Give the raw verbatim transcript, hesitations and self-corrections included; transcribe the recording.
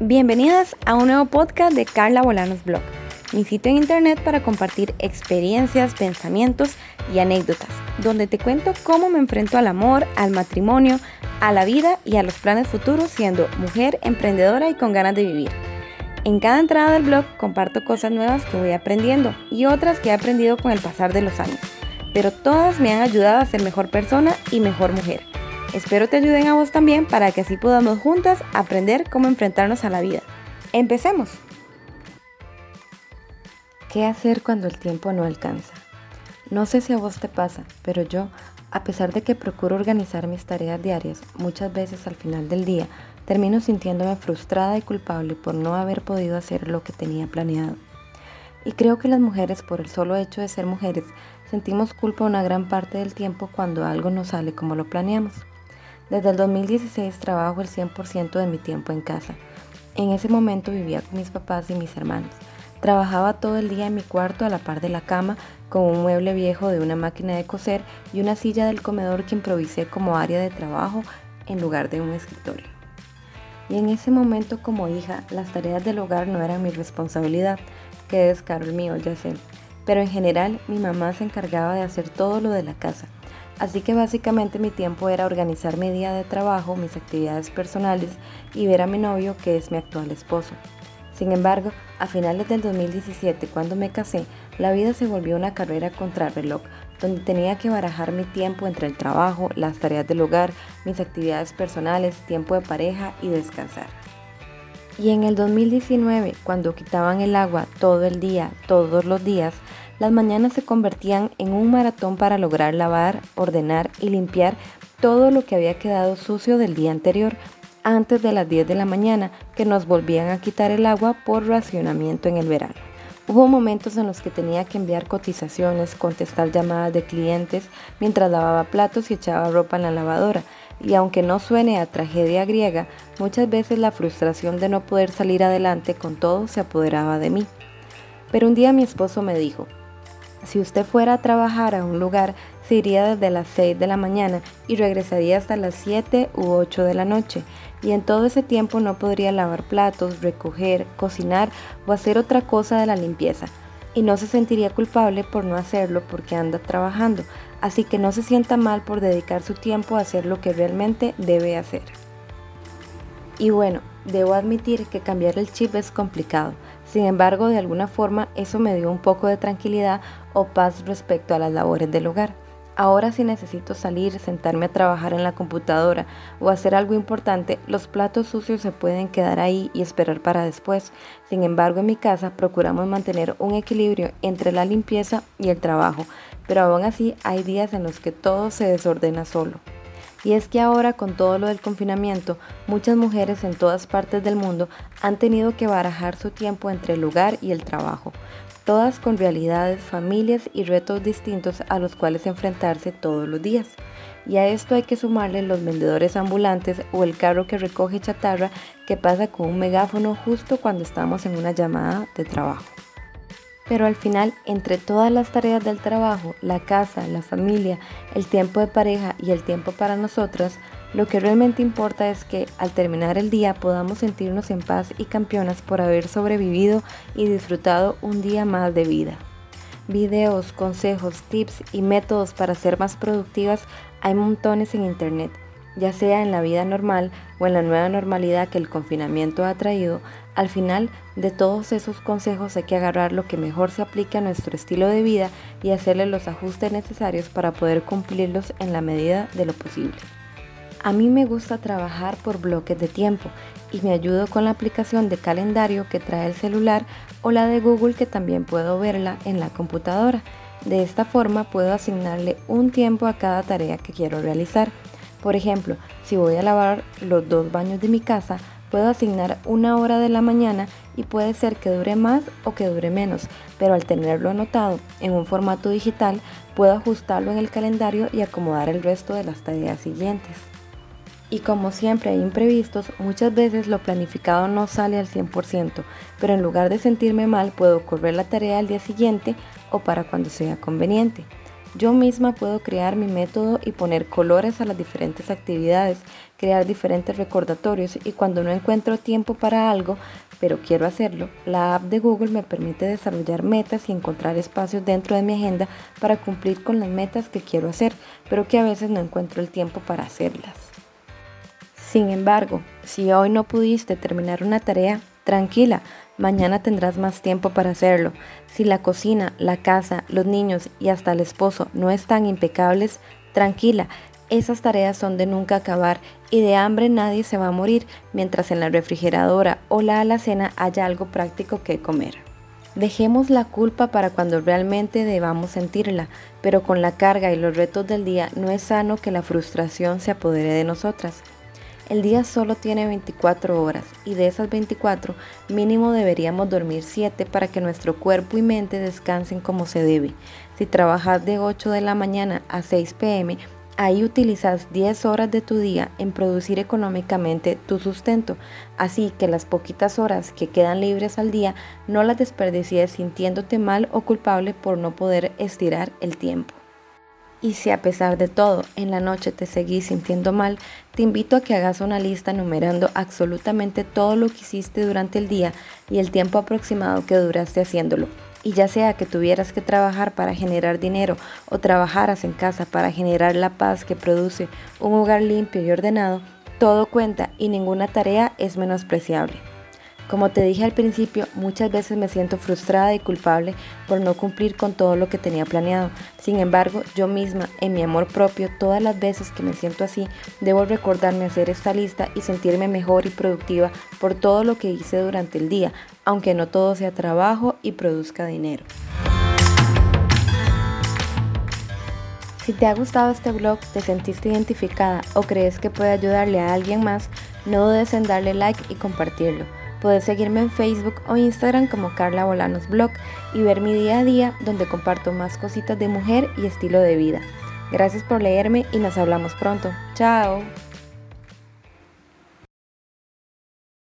Bienvenidas a un nuevo podcast de Carla Bolaños Blog, mi sitio en internet para compartir experiencias, pensamientos y anécdotas, donde te cuento cómo me enfrento al amor, al matrimonio, a la vida y a los planes futuros siendo mujer emprendedora y con ganas de vivir. En cada entrada del blog comparto cosas nuevas que voy aprendiendo y otras que he aprendido con el pasar de los años, pero todas me han ayudado a ser mejor persona y mejor mujer. Espero te ayuden a vos también para que así podamos juntas aprender cómo enfrentarnos a la vida. ¡Empecemos! ¿Qué hacer cuando el tiempo no alcanza? No sé si a vos te pasa, pero yo, a pesar de que procuro organizar mis tareas diarias, muchas veces al final del día termino sintiéndome frustrada y culpable por no haber podido hacer lo que tenía planeado. Y creo que las mujeres, por el solo hecho de ser mujeres, sentimos culpa una gran parte del tiempo cuando algo no sale como lo planeamos. Desde el dos mil dieciséis trabajo el cien por ciento de mi tiempo en casa. En ese momento vivía con mis papás y mis hermanos. Trabajaba todo el día en mi cuarto a la par de la cama, con un mueble viejo de una máquina de coser y una silla del comedor que improvisé como área de trabajo en lugar de un escritorio. Y en ese momento, como hija, las tareas del hogar no eran mi responsabilidad, qué descaro el mío, ya sé. Pero en general, mi mamá se encargaba de hacer todo lo de la casa. Así que básicamente mi tiempo era organizar mi día de trabajo, mis actividades personales y ver a mi novio, que es mi actual esposo. Sin embargo, a finales del dos mil diecisiete, cuando me casé, la vida se volvió una carrera contrarreloj, donde tenía que barajar mi tiempo entre el trabajo, las tareas del hogar, mis actividades personales, tiempo de pareja y descansar. Y en el dos mil diecinueve, cuando quitaban el agua todo el día, todos los días, las mañanas se convertían en un maratón para lograr lavar, ordenar y limpiar todo lo que había quedado sucio del día anterior, antes de las diez de la mañana, que nos volvían a quitar el agua por racionamiento en el verano. Hubo momentos en los que tenía que enviar cotizaciones, contestar llamadas de clientes, mientras lavaba platos y echaba ropa en la lavadora. Y aunque no suene a tragedia griega, muchas veces la frustración de no poder salir adelante con todo se apoderaba de mí. Pero un día mi esposo me dijo: si usted fuera a trabajar a un lugar, se iría desde las seis de la mañana y regresaría hasta las siete u ocho de la noche. Y en todo ese tiempo no podría lavar platos, recoger, cocinar o hacer otra cosa de la limpieza. Y no se sentiría culpable por no hacerlo porque anda trabajando. Así que no se sienta mal por dedicar su tiempo a hacer lo que realmente debe hacer. Y bueno, debo admitir que cambiar el chip es complicado. Sin embargo, de alguna forma eso me dio un poco de tranquilidad o paz respecto a las labores del hogar. Ahora, si necesito salir, sentarme a trabajar en la computadora o hacer algo importante, los platos sucios se pueden quedar ahí y esperar para después. Sin embargo, en mi casa procuramos mantener un equilibrio entre la limpieza y el trabajo, pero aún así hay días en los que todo se desordena solo. Y es que ahora, con todo lo del confinamiento, muchas mujeres en todas partes del mundo han tenido que barajar su tiempo entre el hogar y el trabajo, todas con realidades, familias y retos distintos a los cuales enfrentarse todos los días. Y a esto hay que sumarle los vendedores ambulantes o el carro que recoge chatarra que pasa con un megáfono justo cuando estamos en una llamada de trabajo. Pero al final, entre todas las tareas del trabajo, la casa, la familia, el tiempo de pareja y el tiempo para nosotras, lo que realmente importa es que al terminar el día podamos sentirnos en paz y campeonas por haber sobrevivido y disfrutado un día más de vida. Videos, consejos, tips y métodos para ser más productivas hay montones en internet, ya sea en la vida normal o en la nueva normalidad que el confinamiento ha traído. Al final de todos esos consejos hay que agarrar lo que mejor se aplique a nuestro estilo de vida y hacerle los ajustes necesarios para poder cumplirlos en la medida de lo posible. A mí me gusta trabajar por bloques de tiempo y me ayudo con la aplicación de calendario que trae el celular o la de Google, que también puedo verla en la computadora. De esta forma puedo asignarle un tiempo a cada tarea que quiero realizar. Por ejemplo, si voy a lavar los dos baños de mi casa, puedo asignar una hora de la mañana y puede ser que dure más o que dure menos, pero al tenerlo anotado en un formato digital, puedo ajustarlo en el calendario y acomodar el resto de las tareas siguientes. Y como siempre hay imprevistos, muchas veces lo planificado no sale al cien por ciento, pero en lugar de sentirme mal puedo correr la tarea al día siguiente o para cuando sea conveniente. Yo misma puedo crear mi método y poner colores a las diferentes actividades, crear diferentes recordatorios, y cuando no encuentro tiempo para algo, pero quiero hacerlo, la app de Google me permite desarrollar metas y encontrar espacios dentro de mi agenda para cumplir con las metas que quiero hacer, pero que a veces no encuentro el tiempo para hacerlas. Sin embargo, si hoy no pudiste terminar una tarea, tranquila, mañana tendrás más tiempo para hacerlo. Si la cocina, la casa, los niños y hasta el esposo no están impecables, tranquila, esas tareas son de nunca acabar y de hambre nadie se va a morir mientras en la refrigeradora o la alacena haya algo práctico que comer. Dejemos la culpa para cuando realmente debamos sentirla, pero con la carga y los retos del día no es sano que la frustración se apodere de nosotras. El día solo tiene veinticuatro horas y de esas veinticuatro mínimo deberíamos dormir siete para que nuestro cuerpo y mente descansen como se debe. Si trabajas de ocho de la mañana a seis pm, ahí utilizas diez horas de tu día en producir económicamente tu sustento, así que las poquitas horas que quedan libres al día no las desperdicies sintiéndote mal o culpable por no poder estirar el tiempo. Y si a pesar de todo en la noche te seguís sintiendo mal, te invito a que hagas una lista numerando absolutamente todo lo que hiciste durante el día y el tiempo aproximado que duraste haciéndolo. Y ya sea que tuvieras que trabajar para generar dinero o trabajaras en casa para generar la paz que produce un hogar limpio y ordenado, todo cuenta y ninguna tarea es menospreciable. Como te dije al principio, muchas veces me siento frustrada y culpable por no cumplir con todo lo que tenía planeado. Sin embargo, yo misma, en mi amor propio, todas las veces que me siento así, debo recordarme hacer esta lista y sentirme mejor y productiva por todo lo que hice durante el día, aunque no todo sea trabajo y produzca dinero. Si te ha gustado este blog, te sentiste identificada o crees que puede ayudarle a alguien más, no dudes en darle like y compartirlo. Puedes seguirme en Facebook o Instagram como Carla Bolaños Blog y ver mi día a día, donde comparto más cositas de mujer y estilo de vida. Gracias por leerme y nos hablamos pronto. ¡Chao!